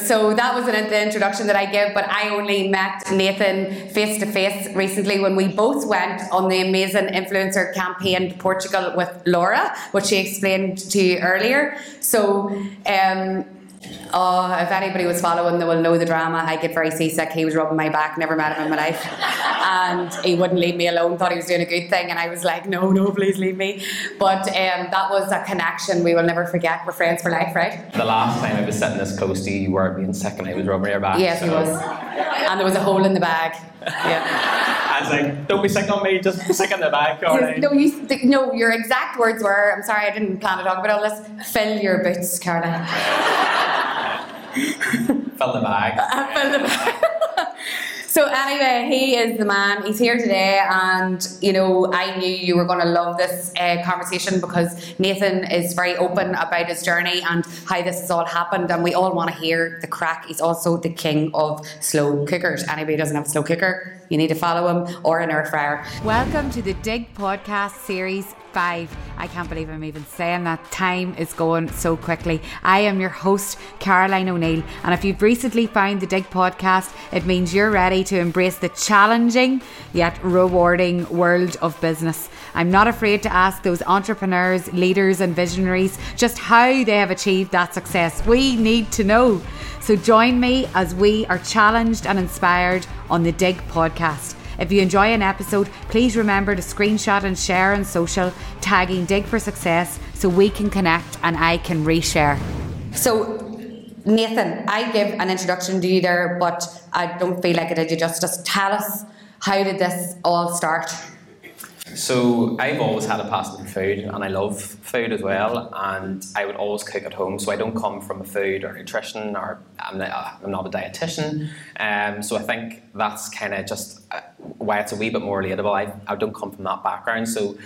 So that was the introduction that I gave, but I only met Nathan face to face recently when we both went on the amazing influencer campaign to Portugal with Laura, which she explained to you earlier. So if anybody was following, they will know the drama. I get very seasick. He was rubbing my back, never met him in my life. And he wouldn't leave me alone, thought he was doing a good thing. And I was like, no, please leave me. But that was a connection we will never forget. We're friends for life, right? The last time I was sitting this close to you, you weren't being sick and I was rubbing your back. Yes, so. He was. And there was a hole in the bag. Yeah. I was like, don't be sick on me, just be sick in the back. Right? No, your exact words were, I'm sorry, I didn't plan to talk about all this, fill your boots, Caroline. Fill the bag. Fill the bag. So anyway, he is the man. He's here today, and you know, I knew you were going to love this conversation because Nathan is very open about his journey and how this has all happened, and we all want to hear the crack. He's also the king of slow cookers. Anybody who doesn't have a slow cooker, you need to follow him, or an air fryer. Welcome to the Dig Podcast Series 5. I can't believe I'm even saying that. Time is going so quickly. I am your host, Caroline O'Neill, and if you've recently found the Dig Podcast, it means you're ready to embrace the challenging yet rewarding world of business. I'm not afraid to ask those entrepreneurs, leaders and visionaries just how they have achieved that success. We need to know. So join me as we are challenged and inspired on the Dig Podcast. If you enjoy an episode, please remember to screenshot and share on social, tagging Dig for Success, so we can connect and I can reshare. So Nathan, I give an introduction to you there, but I don't feel like I did you justice. Tell us, how did this all start? So I've always had a passion for food, and I love food as well, and I would always cook at home. So I don't come from a food or nutrition, or I'm not a dietitian. So I think that's kind of just why it's a wee bit more relatable. I don't come from that background. So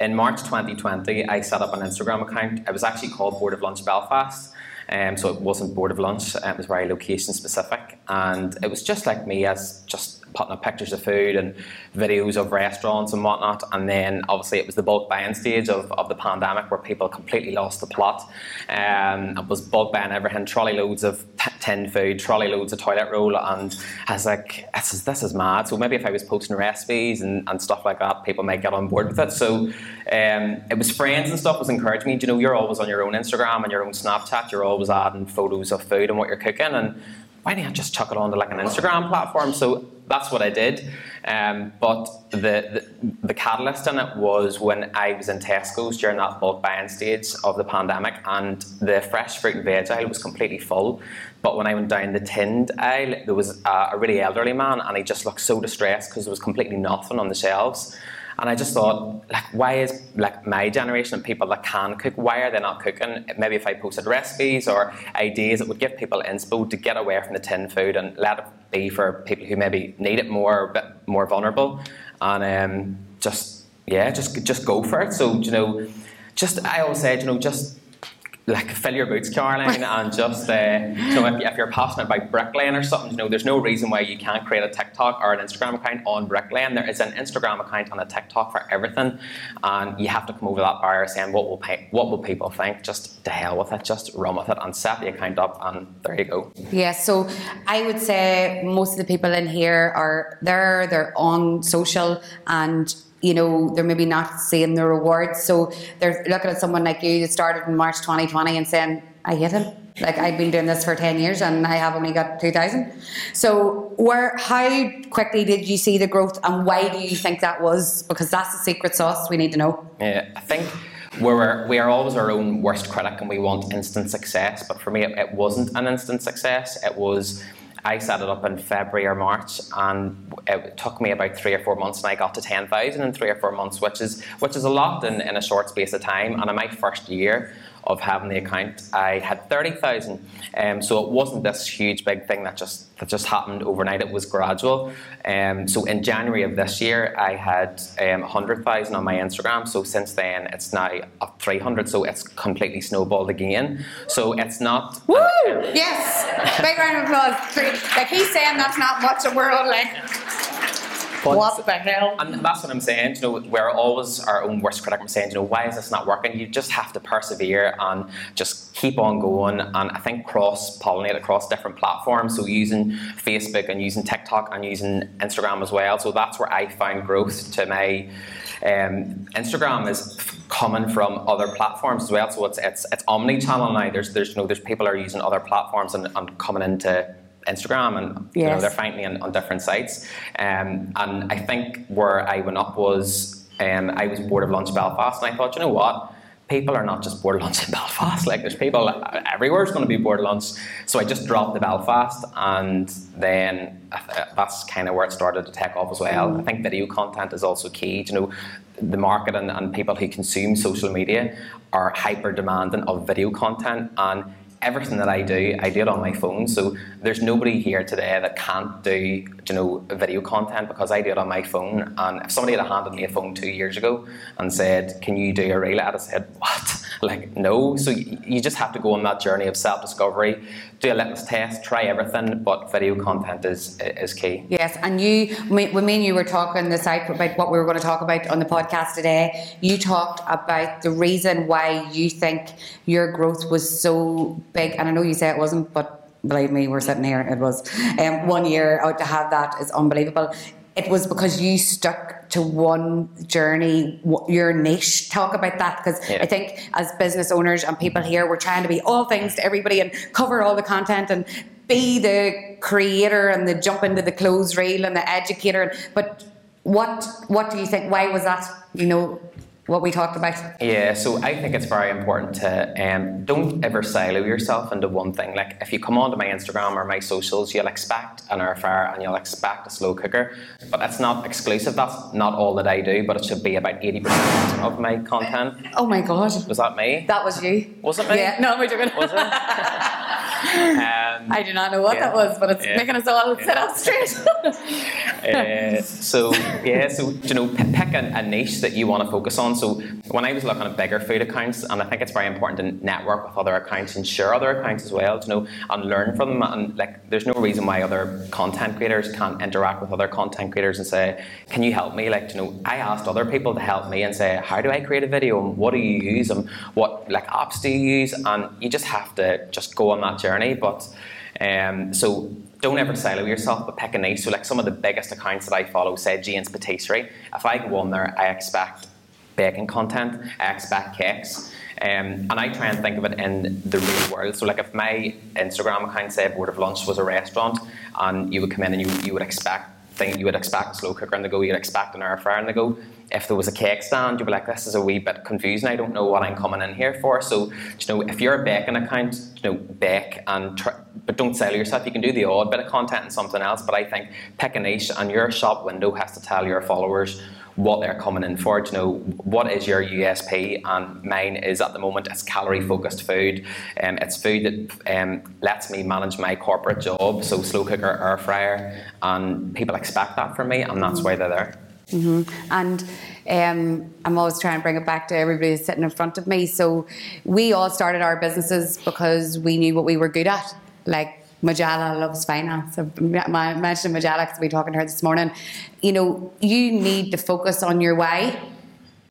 in March 2020, I set up an Instagram account. It was actually called Bored of Lunch Belfast. So it wasn't Bored of Lunch, it was very location specific, and it was just like me, as just putting up pictures of food and videos of restaurants and whatnot. And then obviously it was the bulk buying stage of the pandemic, where people completely lost the plot. It was bulk buying everything, trolley loads of tin food, trolley loads of toilet roll, and I was like, this is mad. So maybe if I was posting recipes and stuff like that, people might get on board with it. So it was friends and stuff was encouraging me, you're always on your own Instagram and your own Snapchat, you're always adding photos of food and what you're cooking, and why don't you just chuck it onto like an Instagram platform? So that's what I did. But the catalyst in it was when I was in Tesco's during that bulk buying stage of the pandemic, and the fresh fruit and veg aisle was completely full. But when I went down the tinned aisle, there was a really elderly man, and he just looked so distressed because there was completely nothing on the shelves. And I just thought, why is my generation of people that can cook, why are they not cooking? Maybe if I posted recipes or ideas, it would give people inspo to get away from the tin food and let it be for people who maybe need it more, a bit more vulnerable. And just go for it. So, I always say, fill your boots, Caroline, and just, if you're passionate about bricklaying or something, there's no reason why you can't create a TikTok or an Instagram account on bricklaying. There is an Instagram account and a TikTok for everything, and you have to come over that barrier saying, what will people think? Just to hell with it, just run with it, and set the account up, and there you go. Yeah, so I would say most of the people in here are there, they're on social, and they're maybe not seeing the rewards. So they're looking at someone like you that started in March 2020 and saying, I hate him. I've been doing this for 10 years and I have only got 2,000. So how quickly did you see the growth, and why do you think that was? Because that's the secret sauce we need to know. Yeah, I think we are always our own worst critic, and we want instant success. But for me, it wasn't an instant success. It was... I set it up in February or March, and it took me about 3 or 4 months, and I got to 10,000 in 3 or 4 months, which is a lot in a short space of time. And in my first year of having the account, I had 30,000. So it wasn't this huge big thing that just happened overnight. It was gradual. So in January of this year, I had 100,000 on my Instagram. So since then, it's now up 300. So it's completely snowballed again. So it's not. Woo! Yes! Big round of applause. He's saying that's not much, and we're all like. But what the hell? And that's what I'm saying. You know, we're always our own worst critic. I'm saying, you know, why is this not working? You just have to persevere and just keep on going. And I think cross-pollinate across different platforms. So using Facebook and using TikTok and using Instagram as well. So that's where I find growth to my Instagram is coming from other platforms as well. So it's omni-channel now. There's you know, there's people are using other platforms and coming into Instagram and yes. You know, they're finally on different sites. And I think where I went up was I was bored of lunch Belfast, and I thought, you know what? People are not just bored of lunch in Belfast. Like, there's people everywhere's going to be bored of lunch. So I just dropped the Belfast, and then that's kind of where it started to take off as well. I think video content is also key. You know, the market and people who consume social media are hyper demanding of video content, and everything that I do it on my phone. So there's nobody here today that can't do, you know, video content, because I do it on my phone. And if somebody had handed me a phone 2 years ago and said, "Can you do a reel?" I'd have said, "What?" Like, no. So you just have to go on that journey of self-discovery, do a litmus test, try everything, but video content is key. Yes, and when me and you were talking this out about what we were going to talk about on the podcast today, you talked about the reason why you think your growth was so big, and I know you say it wasn't, but believe me, we're sitting here, it was 1 year out to have that is unbelievable. It was because you stuck to one journey, your niche. Talk about that, because I think as business owners and people here, we're trying to be all things to everybody and cover all the content and be the creator and the jump into the clothes reel and the educator. But what do you think? Why was that, you know, what we talked about? Yeah, so I think it's very important to don't ever silo yourself into one thing. Like, if you come onto my Instagram or my socials, you'll expect an air fryer and you'll expect a slow cooker, but that's not exclusive. That's not all that I do, but it should be about 80% of my content. Oh my God. Was that me? That was you. Was it me? Yeah, no, I'm joking. Was it? I do not know what that was, but it's making us all sit up straight. So you know, pick a niche that you want to focus on. So when I was looking at bigger food accounts, and I think it's very important to network with other accounts and share other accounts as well, you know, and learn from them. And like, there's no reason why other content creators can't interact with other content creators and say, "Can you help me?" Like, you know, I asked other people to help me and say, "How do I create a video? And what do you use? And what like apps do you use?" And you just have to just go on that journey. But so don't ever silo yourself, but pick a niche. So like, some of the biggest accounts that I follow, say Jane's Patisserie, if I go on there, I expect baking content, I expect cakes, and I try and think of it in the real world. So like, if my Instagram account, say Bored of Lunch, was a restaurant, and you would come in and you would expect thing, you would expect a slow cooker on the go, you'd expect an air fryer on the go. If there was a cake stand, you'd be like, "This is a wee bit confusing. I don't know what I'm coming in here for." So, you know, if you're a baking account, you know, bake and but don't sell yourself. You can do the odd bit of content and something else, but I think pick a niche, and your shop window has to tell your followers what they're coming in for. You know, what is your USP? And mine is, at the moment, it's calorie-focused food. It's food that lets me manage my corporate job, so slow cooker, air fryer, and people expect that from me, and that's why they're there. Mm-hmm. And I'm always trying to bring it back to everybody who's sitting in front of me. So we all started our businesses because we knew what we were good at. Like, Majala loves finance. I mentioned Majala because we were talking to her this morning. You know, you need to focus on your why.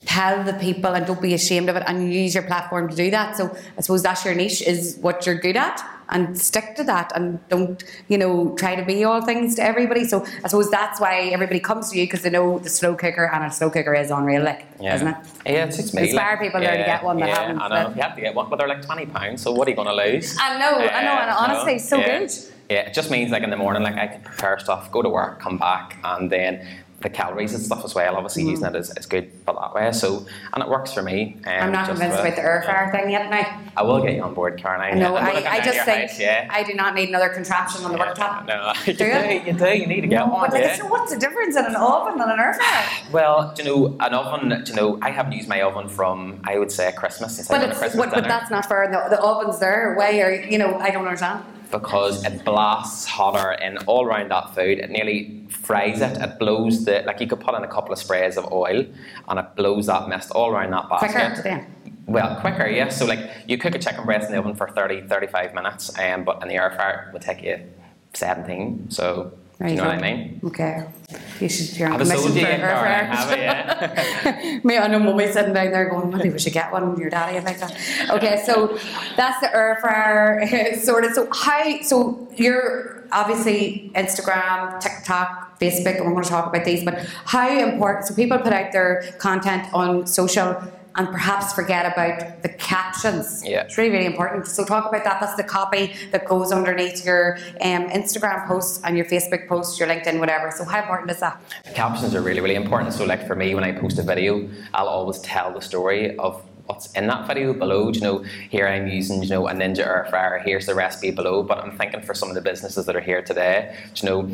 Tell the people and don't be ashamed of it, and use your platform to do that. So I suppose that's your niche, is what you're good at, and stick to that, and don't, you know, try to be all things to everybody. So I suppose that's why everybody comes to you, because they know the slow cooker, and a slow cooker is unreal, like, isn't it? Yeah, it's me. Inspire people there to get one that happens. I know, you have to get one, but they're like £20, so what are you going to lose? I know, and honestly, it's so good. Yeah, it just means, like, in the morning, like, I can prepare stuff, go to work, come back, and then the calories and stuff as well, obviously using it is good for that way. So, and it works for me. I'm not convinced about the air fryer thing yet now. I will get you on board, Karen. I just think I do not need another contraption on the worktop. No, you do. You need to get one. But so what's the difference in an oven and an air fryer? Well, you know, an oven, you know, I haven't used my oven from, I would say, Christmas. But that's not fair. The oven's there. Why are, you know, I don't understand. Because it blasts hotter in all around that food. It nearly fries it. It blows the, like, you could put in a couple of sprays of oil and it blows that mist all around that basket. Quicker, yeah. So like, you cook a chicken breast in the oven for 30-35 minutes, but in the air fryer it would take you 17. So There you go. What I mean? Okay. You should your permission for it. Me and my mummy sitting down there going, maybe we should get one. Your daddy and like that. Okay, so that's the air fryer sorted. So how? So you're obviously Instagram, TikTok, Facebook, and we're going to talk about these. But how important? So people put out their content on social and perhaps forget about the captions. Yeah. It's really, really important. So talk about that. That's the copy that goes underneath your Instagram posts and your Facebook posts, your LinkedIn, whatever. So how important is that? The captions are really, really important. So like for me, when I post a video, I'll always tell the story of what's in that video below. You know, here I'm using, you know, a Ninja Air Fryer. Here's the recipe below. But I'm thinking for some of the businesses that are here today, you know,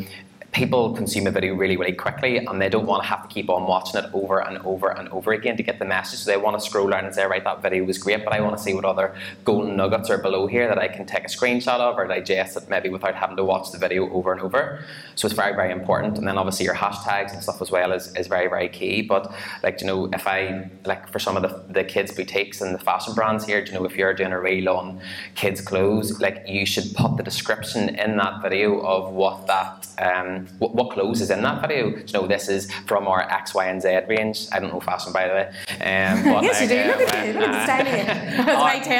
people consume a video really, really quickly and they don't want to have to keep on watching it over and over and over again to get the message. So they want to scroll down and say, right, that video was great, but I want to see what other golden nuggets are below here that I can take a screenshot of or digest it maybe without having to watch the video over and over. So it's very, very important. And then obviously your hashtags and stuff as well is very, very key. But like, you know, if I, like for some of the kids boutiques and the fashion brands here, you know, if you're doing a reel on kids clothes, like you should put the description in that video of what that, what clothes is in that video. You know, this is from our X, Y, and Z range. I don't know fashion, by the way. Yes, you do. Look at the style here. That's my taste.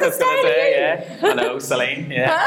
Look at the style here. Hello, Celine. Yeah.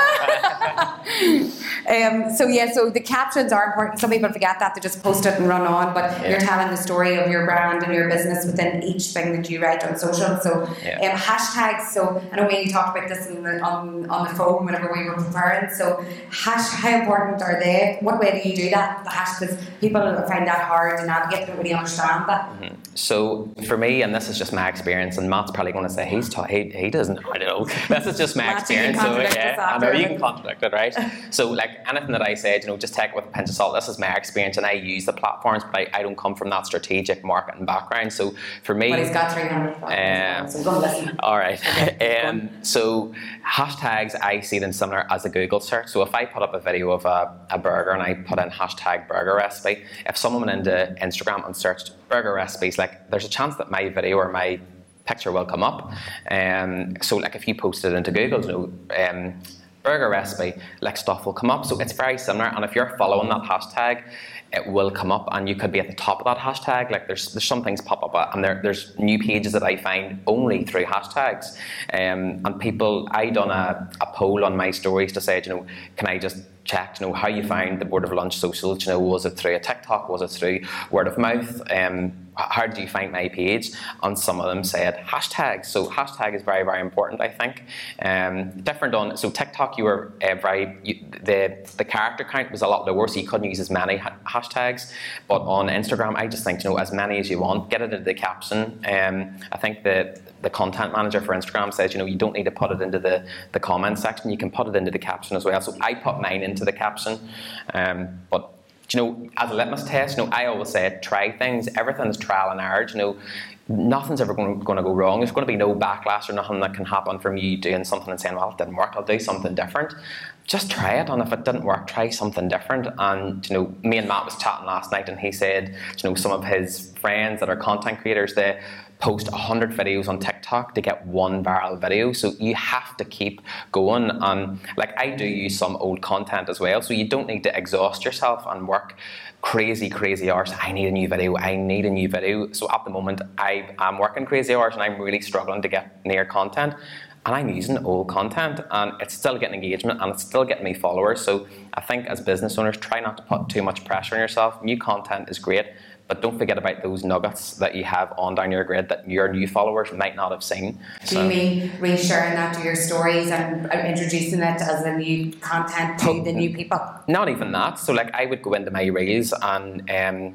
So the captions are important. Some people forget that. They just post it and run on. But you're telling the story of your brand and your business within each thing that you write on social. So hashtags. So I know we talked about this on the phone whenever we were preparing. So how important are they? What way do you do that? The hashtags, people find that hard to navigate, don't really understand that. Mm-hmm. So for me, and this is just my experience, and Matt's probably going to say he doesn't, I don't know. This is just my experience. So yeah, I know you can contradict it, right? So like anything that I said, you know, just take it with a pinch of salt. This is my experience, and I use the platforms, but I don't come from that strategic marketing background. So for me, but he's got 300 platforms, so go listen. All right. Okay, so hashtags, I see them similar as a Google search. So if I put up a video of a burger, and I put in hashtag burger recipe, if someone went into Instagram and searched burger recipes, like there's a chance that my video or my picture will come up. So like if you post it into Google, you know, burger recipe, like stuff will come up. So it's very similar, and if you're following that hashtag, it will come up, and you could be at the top of that hashtag. Like there's some things pop up, and there's new pages that I find only through hashtags. And people, I done a poll on my stories to say, you know, can I just check, you know, how you find the Bored of Lunch social? You know, was it through a TikTok? Was it through word of mouth? How do you find my page? And some of them said hashtags. So hashtag is very, very important, I think. Different on, so TikTok, you were the character count was a lot lower, so you couldn't use as many hashtags. But on Instagram, I just think, you know, as many as you want, get it into the caption. I think that the content manager for Instagram says, you know, you don't need to put it into the comment section, you can put it into the caption as well. So I put mine into the caption, but you know, as a litmus test, you know, I always say try things. Everything's trial and error. You know, nothing's ever going to go wrong. There's going to be no backlash or nothing that can happen from you doing something and saying, well, it didn't work, I'll do something different. Just try it, and if it didn't work, try something different. And you know, me and Matt was chatting last night, and he said, you know, some of his friends that are content creators, they post 100 videos on TikTok to get one viral video. So you have to keep going. Like I do use some old content as well, so you don't need to exhaust yourself and work crazy hours. I need a new video. So at the moment, I am working crazy hours and I'm really struggling to get near content. And I'm using old content, and it's still getting engagement, and it's still getting me followers. So I think as business owners, try not to put too much pressure on yourself. New content is great, but don't forget about those nuggets that you have on down your grid that your new followers might not have seen. Do you mean resharing that to your stories and introducing it as a new content to the new people? Not even that. So like I would go into my reels and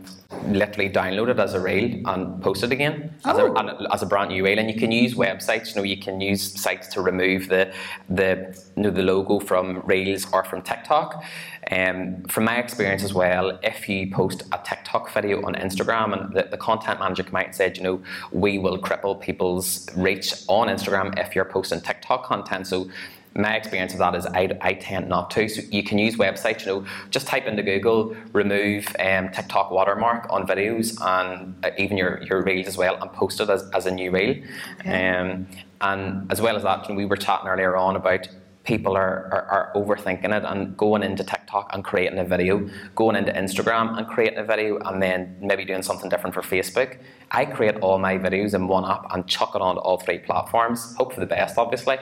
literally download it as a reel and post it again as a brand new reel. And you can use websites, you know, you can use sites to remove the logo from reels or from TikTok. From my experience as well, if you post a TikTok video on Instagram and the content manager came out and said, you know, we will cripple people's reach on Instagram if you're posting TikTok content. So my experience of that is I tend not to. So you can use websites, you know, just type into Google, remove TikTok watermark on videos and even your reels as well, and post it as a new reel. Okay. And as well as that, you know, we were chatting earlier on about people are overthinking it and going into TikTok and creating a video, going into Instagram and creating a video, and then maybe doing something different for Facebook. I create all my videos in one app and chuck it onto all three platforms. Hope for the best, obviously.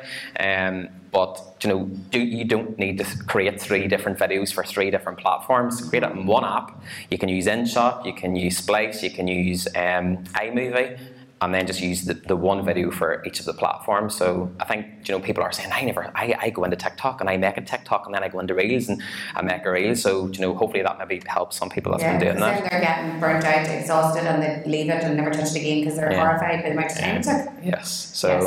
But you know, you don't need to create three different videos for three different platforms. Create it in one app. You can use InShot, you can use Splice, you can use iMovie. And then just use the one video for each of the platforms. So I think, you know, people are saying, I go into TikTok and I make a TikTok, and then I go into Reels and I make a Reel. So, you know, hopefully that maybe helps some people that's been doing that. Yeah, they're getting burnt out, exhausted, and they leave it and never touch it again because they're horrified by the amount of time it took. Yes. So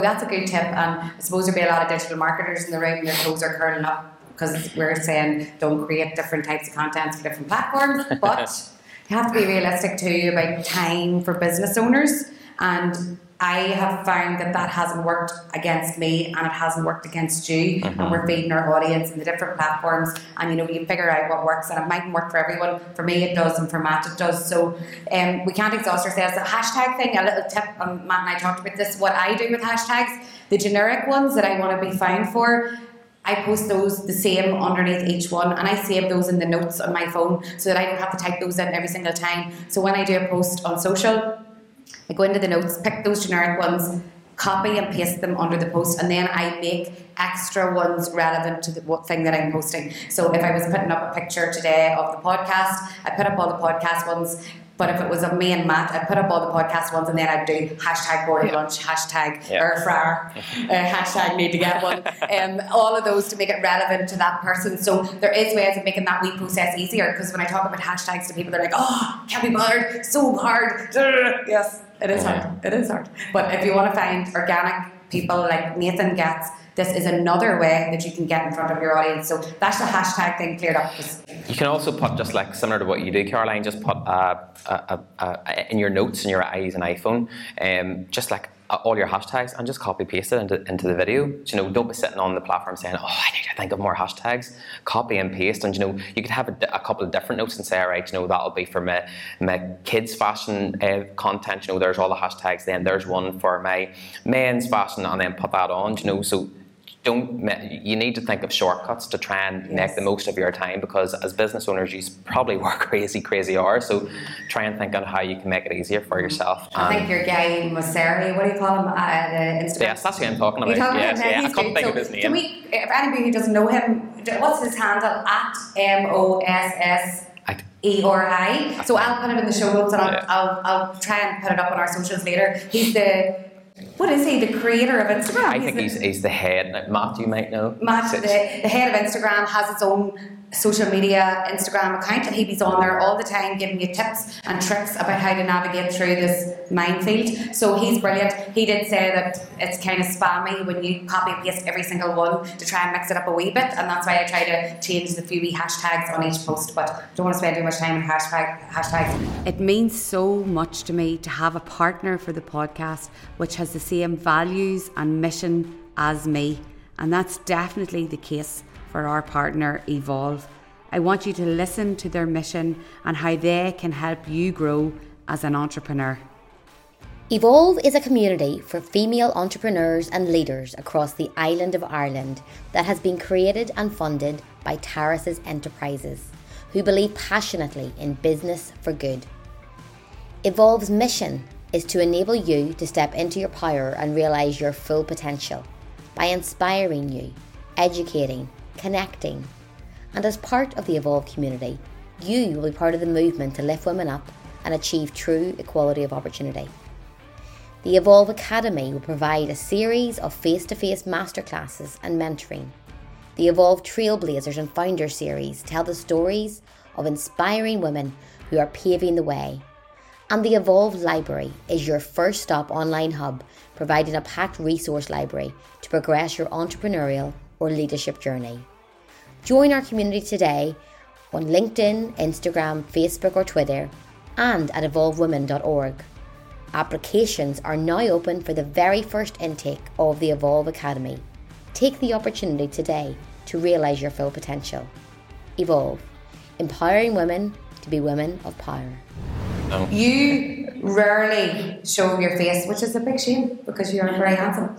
that's a good tip. I suppose there'll be a lot of digital marketers in the room, their toes are curling up because we're saying don't create different types of content for different platforms, but... You have to be realistic too about time for business owners, and I have found that hasn't worked against me and it hasn't worked against you, and we're feeding our audience in the different platforms, and you know, you figure out what works, and it mightn't work for everyone. For me it does, and for Matt it does. So we can't exhaust ourselves. The hashtag thing, a little tip, Matt and I talked about this, what I do with hashtags, the generic ones that I want to be found for, I post those the same underneath each one, and I save those in the notes on my phone so that I don't have to type those in every single time. So when I do a post on social, I go into the notes, pick those generic ones, copy and paste them under the post, and then I make extra ones relevant to the thing that I'm posting. So if I was putting up a picture today of the podcast, I put up all the podcast ones. But if it was of me and Matt, I'd put up all the podcast ones, and then I'd do hashtag bored of lunch, hashtag air fryer, hashtag need to get one. All of those to make it relevant to that person. So there is ways of making that wee process easier, because when I talk about hashtags to people, they're like, oh, can't be bothered, so hard. Yes, it is hard. It is hard. But if you want to find organic people like Nathan gets, this is another way that you can get in front of your audience. So that's the hashtag thing cleared up. You can also put, just like similar to what you do, Caroline, just put in your notes, in your eyes and iPhone, just like all your hashtags, and just copy paste it into the video. You know, don't be sitting on the platform saying, oh, I need to think of more hashtags. Copy and paste, and you know, you could have a couple of different notes and say, all right, you know, that'll be for my kids' fashion content. You know, there's all the hashtags. Then there's one for my men's fashion, and then put that on. You know, so. You need to think of shortcuts to try and make the most of your time, because as business owners you probably work crazy hours, so try and think on how you can make it easier for yourself. I think your guy Mosseri, what do you call him, Instagram? Yes, that's who I'm talking about. I couldn't think of his name. Can we, if anybody who doesn't know him, what's his handle? At MOSSERI. So I'll put it in the show notes, and I'll try and put it up on our socials later. He's the What is he? The creator of Instagram? I think he's the head. Matt, you might know. Matt, the head of Instagram, has its own social media Instagram account, and he's on there all the time giving you tips and tricks about how to navigate through this minefield. So he's brilliant. He did say that it's kind of spammy when you copy and paste every single one to try and mix it up a wee bit, and that's why I try to change the few wee hashtags on each post, but don't want to spend too much time on hashtags. It means so much to me to have a partner for the podcast which has the same values and mission as me, and that's definitely the case for our partner Evolve. I want you to listen to their mission and how they can help you grow as an entrepreneur. Evolve is a community for female entrepreneurs and leaders across the island of Ireland that has been created and funded by Taris's Enterprises, who believe passionately in business for good. Evolve's mission is to enable you to step into your power and realise your full potential by inspiring you, educating, connecting, and as part of the Evolve community, you will be part of the movement to lift women up and achieve true equality of opportunity. The Evolve Academy will provide a series of face-to-face masterclasses and mentoring. The Evolve Trailblazers and Founders series tell the stories of inspiring women who are paving the way. And the Evolve Library is your first stop online hub, providing a packed resource library to progress your entrepreneurial or leadership journey. Join our community today on LinkedIn, Instagram, Facebook or Twitter, and at evolvewomen.org. Applications are now open for the very first intake of the Evolve Academy. Take the opportunity today to realise your full potential. Evolve, empowering women to be women of power. You rarely show your face, which is a big shame because you're very handsome.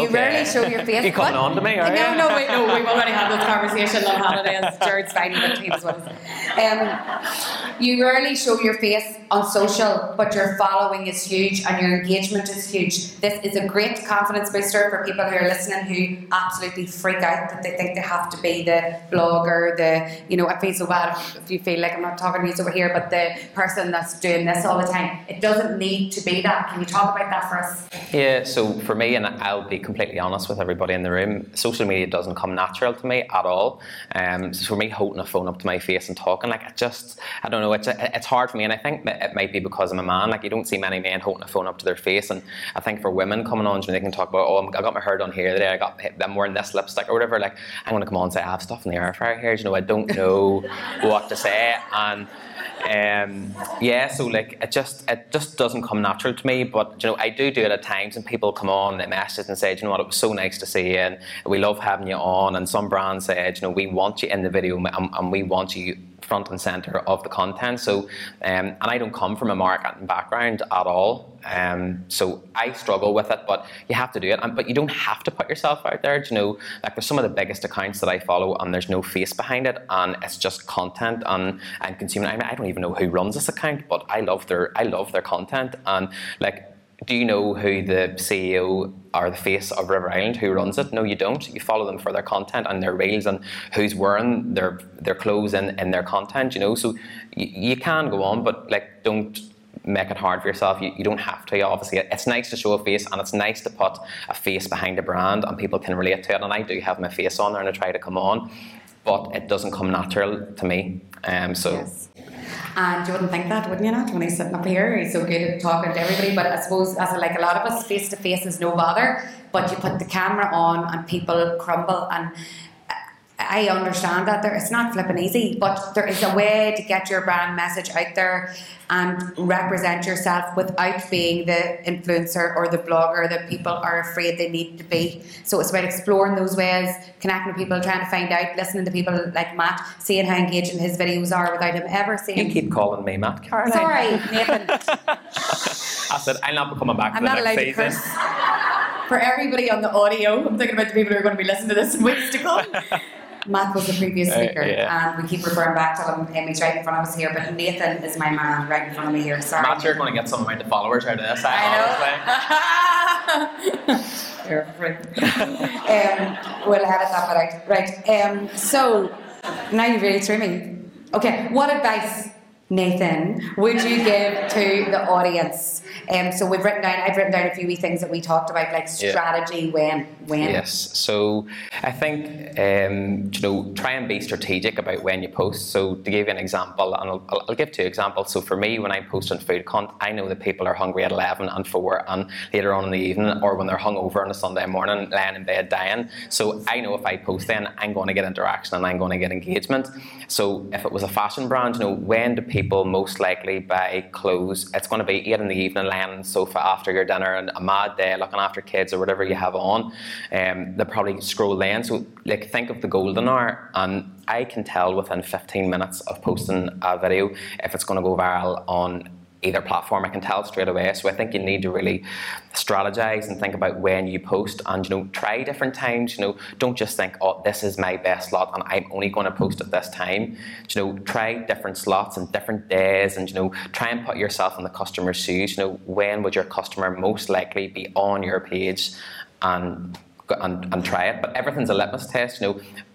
You rarely show your face. You're coming on to me, are you? No, we've already had this conversation on holidays. Jared's fine, but he was with us. You rarely show your face on social, but your following is huge and your engagement is huge. This is a great confidence booster for people who are listening who absolutely freak out that they think they have to be the blogger, I feel so bad if you feel like I'm not talking to you over here, but the person that's doing this all the time. It doesn't need to be that. Can you talk about that for us? Yeah, so for me, and I'll be completely honest with everybody in the room, social media doesn't come natural to me at all. So for me, holding a phone up to my face and talking, I don't know. It's hard for me, and I think that it might be because I'm a man. Like, you don't see many men holding a phone up to their face, and I think for women coming on, they can talk about, I got my hair done here today, I'm wearing this lipstick or whatever. Like, I'm going to come on and say I have stuff in the air fryer here. I don't know what to say, and it just doesn't come natural to me. But I do it at times, and people come on and message and say, it was so nice to see you, and we love having you on. And some brands say, we want you in the video, and we want you front and center of the content. So, and I don't come from a marketing background at all. So I struggle with it, but you have to do it. But you don't have to put yourself out there. There's some of the biggest accounts that I follow, and there's no face behind it, and it's just content and consuming. I don't even know who runs this account, but I love their content. And do you know who the CEO or the face of River Island, who runs it? No, you don't. You follow them for their content and their reels and who's wearing their clothes and their content, So you can go on, but don't make it hard for yourself. You don't have to. Obviously, it's nice to show a face, and it's nice to put a face behind a brand, and people can relate to it. And I do have my face on there, and I try to come on, but it doesn't come natural to me. Yes. And you wouldn't think that, wouldn't you, not when he's sitting up here? He's so good at talking to everybody. But I suppose, as a lot of us, face to face is no bother. But you put the camera on, and people crumble. And I understand that it's not flipping easy, but there is a way to get your brand message out there and represent yourself without being the influencer or the blogger that people are afraid they need to be. So it's about exploring those ways, connecting with people, trying to find out, listening to people like Matt, seeing how engaging his videos are without him ever seeing. You keep calling me Matt, Caroline. Sorry, Nathan. I said, I'll not be coming back for the next season. For everybody on the audio, I'm thinking about the people who are going to be listening to this in weeks to come. Matt was the previous speaker, and we keep referring back to him, and he's right in front of us here, but Nathan is my man right in front of me here. Sorry. Matt, you're going to get some amount of followers out of this, I know. You're free. We'll edit that bit out. Right, so now you really threw me. Okay, what advice, Nathan, would you give to the audience? So I've written down a few wee things that we talked about, like strategy, when. Yes, so I think, try and be strategic about when you post. So to give you an example, and I'll give two examples. So for me, when I post on food content, I know that people are hungry at 11 and 4 and later on in the evening, or when they're hungover on a Sunday morning, lying in bed dying. So I know if I post then, I'm going to get interaction and I'm going to get engagement. So if it was a fashion brand, when do people most likely buy clothes? It's going to be 8 in the evening, lying on the sofa after your dinner and a mad day, looking after kids or whatever you have on. They probably scroll then. So think of the golden hour, and I can tell within 15 minutes of posting a video if it's going to go viral on either platform. I can tell straight away. So I think you need to really strategize and think about when you post, and try different times. Don't just think, this is my best slot and I'm only going to post at this time. Try different slots and different days, and try and put yourself in the customer's shoes. When would your customer most likely be on your page, and try it. But everything's a litmus test.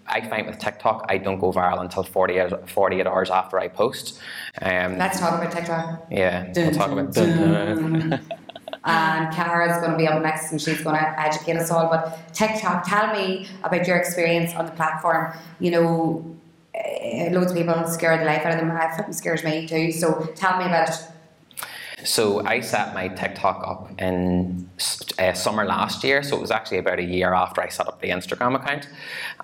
I find with TikTok, I don't go viral until 48 hours after I post. Let's talk about TikTok. Yeah, we'll talk about that. And Cara's going to be up next, and she's going to educate us all. But TikTok, tell me about your experience on the platform. Loads of people scare the life out of them. It scares me too. So tell me about it. So I set my TikTok up in summer last year, so it was actually about a year after I set up the Instagram account.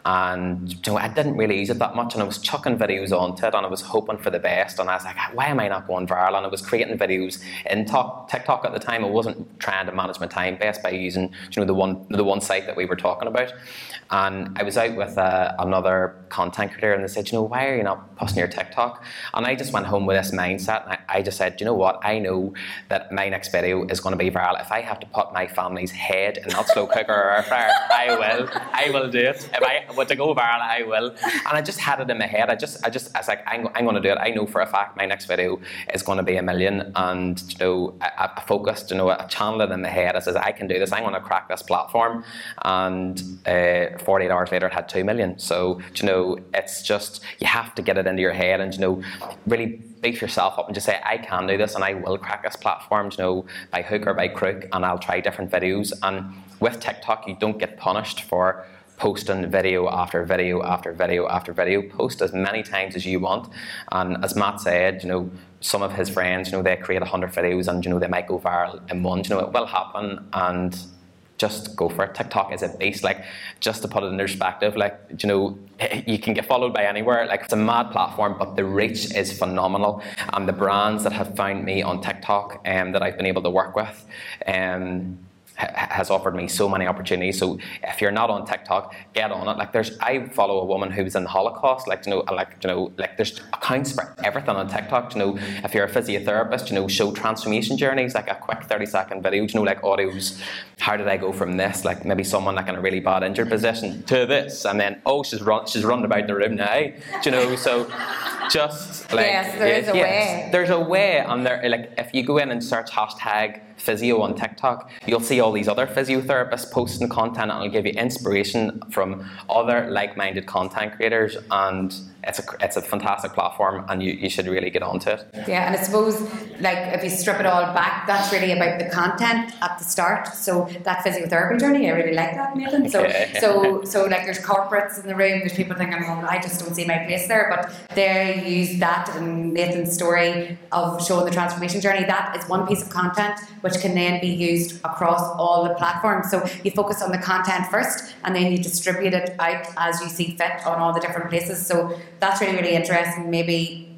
And you know, I didn't really use it that much, and I was chucking videos onto it, and I was hoping for the best, and I was like, why am I not going viral? And I was creating videos in TikTok at the time. I wasn't trying to manage my time best by using the one site that we were talking about. And I was out with another content creator, and they said, why are you not posting your TikTok? And I just went home with this mindset, and I just said, I know that my next video is going to be viral. If I have to put my family's head in that slow cooker or air fryer, I will do it. If I were to go viral, I will. And I just had it in my head. I was like, I'm going to do it. I know for a fact my next video is going to be 1 million. And I focused, I channeled it in my head. I said, I can do this. I'm going to crack this platform. And 48 hours later, it had 2 million. So it's just, you have to get it into your head and really beef yourself up and just say, I can do this and I will crack this platform, by hook or by crook, and I'll try different videos. And with TikTok, you don't get punished for posting video after video after video after video. Post as many times as you want. And as Matt said, some of his friends, they create 100 videos and, they might go viral in one. It will happen, and just go for it. TikTok is a beast. Just to put it in perspective, you can get followed by anywhere. It's a mad platform, but the reach is phenomenal. And the brands that have found me on TikTok and that I've been able to work with has offered me so many opportunities. So if you're not on TikTok, get on it. I follow a woman who was in the Holocaust. There's accounts for everything on TikTok. If you're a physiotherapist, show transformation journeys, a quick 30-second video. Audios. How did I go from this? Maybe someone in a really bad injured position to this, and then she's running about the room now. So just yes, there is a way. There's a way, and there if you go in and search hashtag physio on TikTok, you'll see all these other physiotherapists posting content, and it'll give you inspiration from other like-minded content creators, and it's a fantastic platform, and you should really get onto it. Yeah, and I suppose if you strip it all back, that's really about the content at the start. So that physiotherapy journey, I really like that, Nathan. So there's corporates in the room, there's people thinking, I just don't see my place there, but they use that, and Nathan's story of showing the transformation journey, that is one piece of content which can then be used across all the platforms. So you focus on the content first, and then you distribute it out as you see fit on all the different places. So that's really, really interesting. Maybe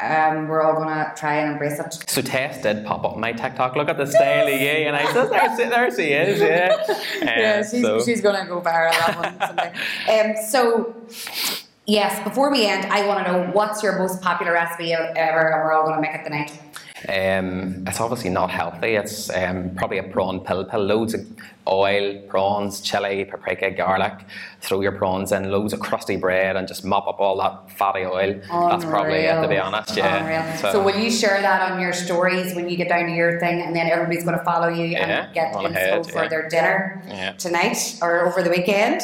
we're all going to try and embrace it. So Tess did pop up my TikTok. Look at the style of you. And I said, there she is. Yeah, she's going to go viral that one someday. Yes, before we end, I want to know, what's your most popular recipe ever, and we're all going to make it tonight. It's obviously not healthy. It's probably a prawn pill, loads of oil, prawns, chili, paprika, garlic. Throw your prawns in, loads of crusty bread, and just mop up all that fatty oil. Unreal. That's probably it, to be honest. Yeah. So will you share that on your stories when you get down to your thing, and then everybody's going to follow you and get info for their dinner tonight or over the weekend?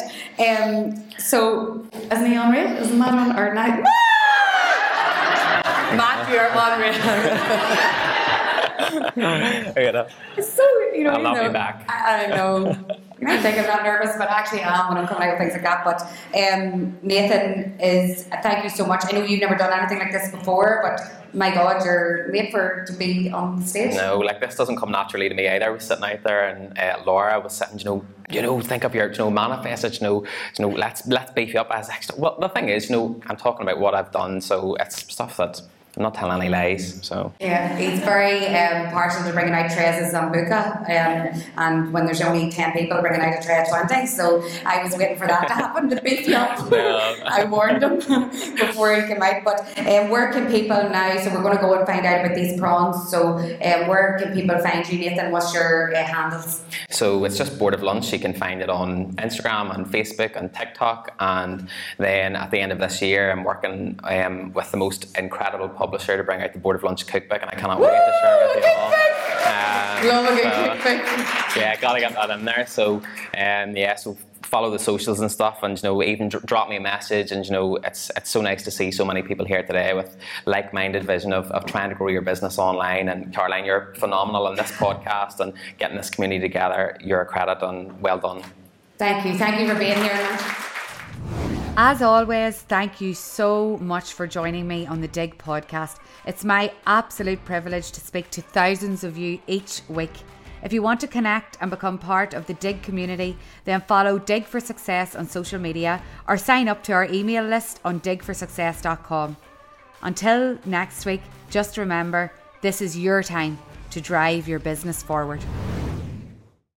So isn't he unreal? Isn't that on our night? Matt, you're unreal. So, I'll not be back. I don't know. I think I'm not nervous, but actually I am when I'm coming out with things like that. But Nathan, thank you so much. I know you've never done anything like this before, but my God, you're made to be on the stage. No, this doesn't come naturally to me either. I was sitting out there, and Laura was sitting, think of your, manifest it, let's beef you up. I was like, well, the thing is, I'm talking about what I've done, so it's stuff that I'm not telling any lies, so... Yeah, he's very partial to bringing out trays of Zambuca, and when there's only 10 people bringing out a tray of 20, so I was waiting for that to happen, to beat you up. No. I warned him before he came out, but where can people now... So we're going to go and find out about these prawns, so where can people find you, Nathan? What's your handles? So it's just Bored of Lunch. You can find it on Instagram and Facebook and TikTok, and then at the end of this year, I'm working with the most incredible publisher to bring out the Bored of Lunch cookbook, and I cannot wait to share it with you all. Love a good cookbook. Yeah, gotta get that in there. So, so follow the socials and stuff, and even drop me a message. And it's so nice to see so many people here today with like-minded vision of trying to grow your business online. And Caroline, you're phenomenal on this podcast and getting this community together. You're a credit, and well done. Thank you for being here. As always, thank you so much for joining me on the Dig Podcast. It's my absolute privilege to speak to thousands of you each week. If you want to connect and become part of the Dig community, then follow Dig for Success on social media or sign up to our email list on digforsuccess.com. Until next week, just remember, this is your time to drive your business forward.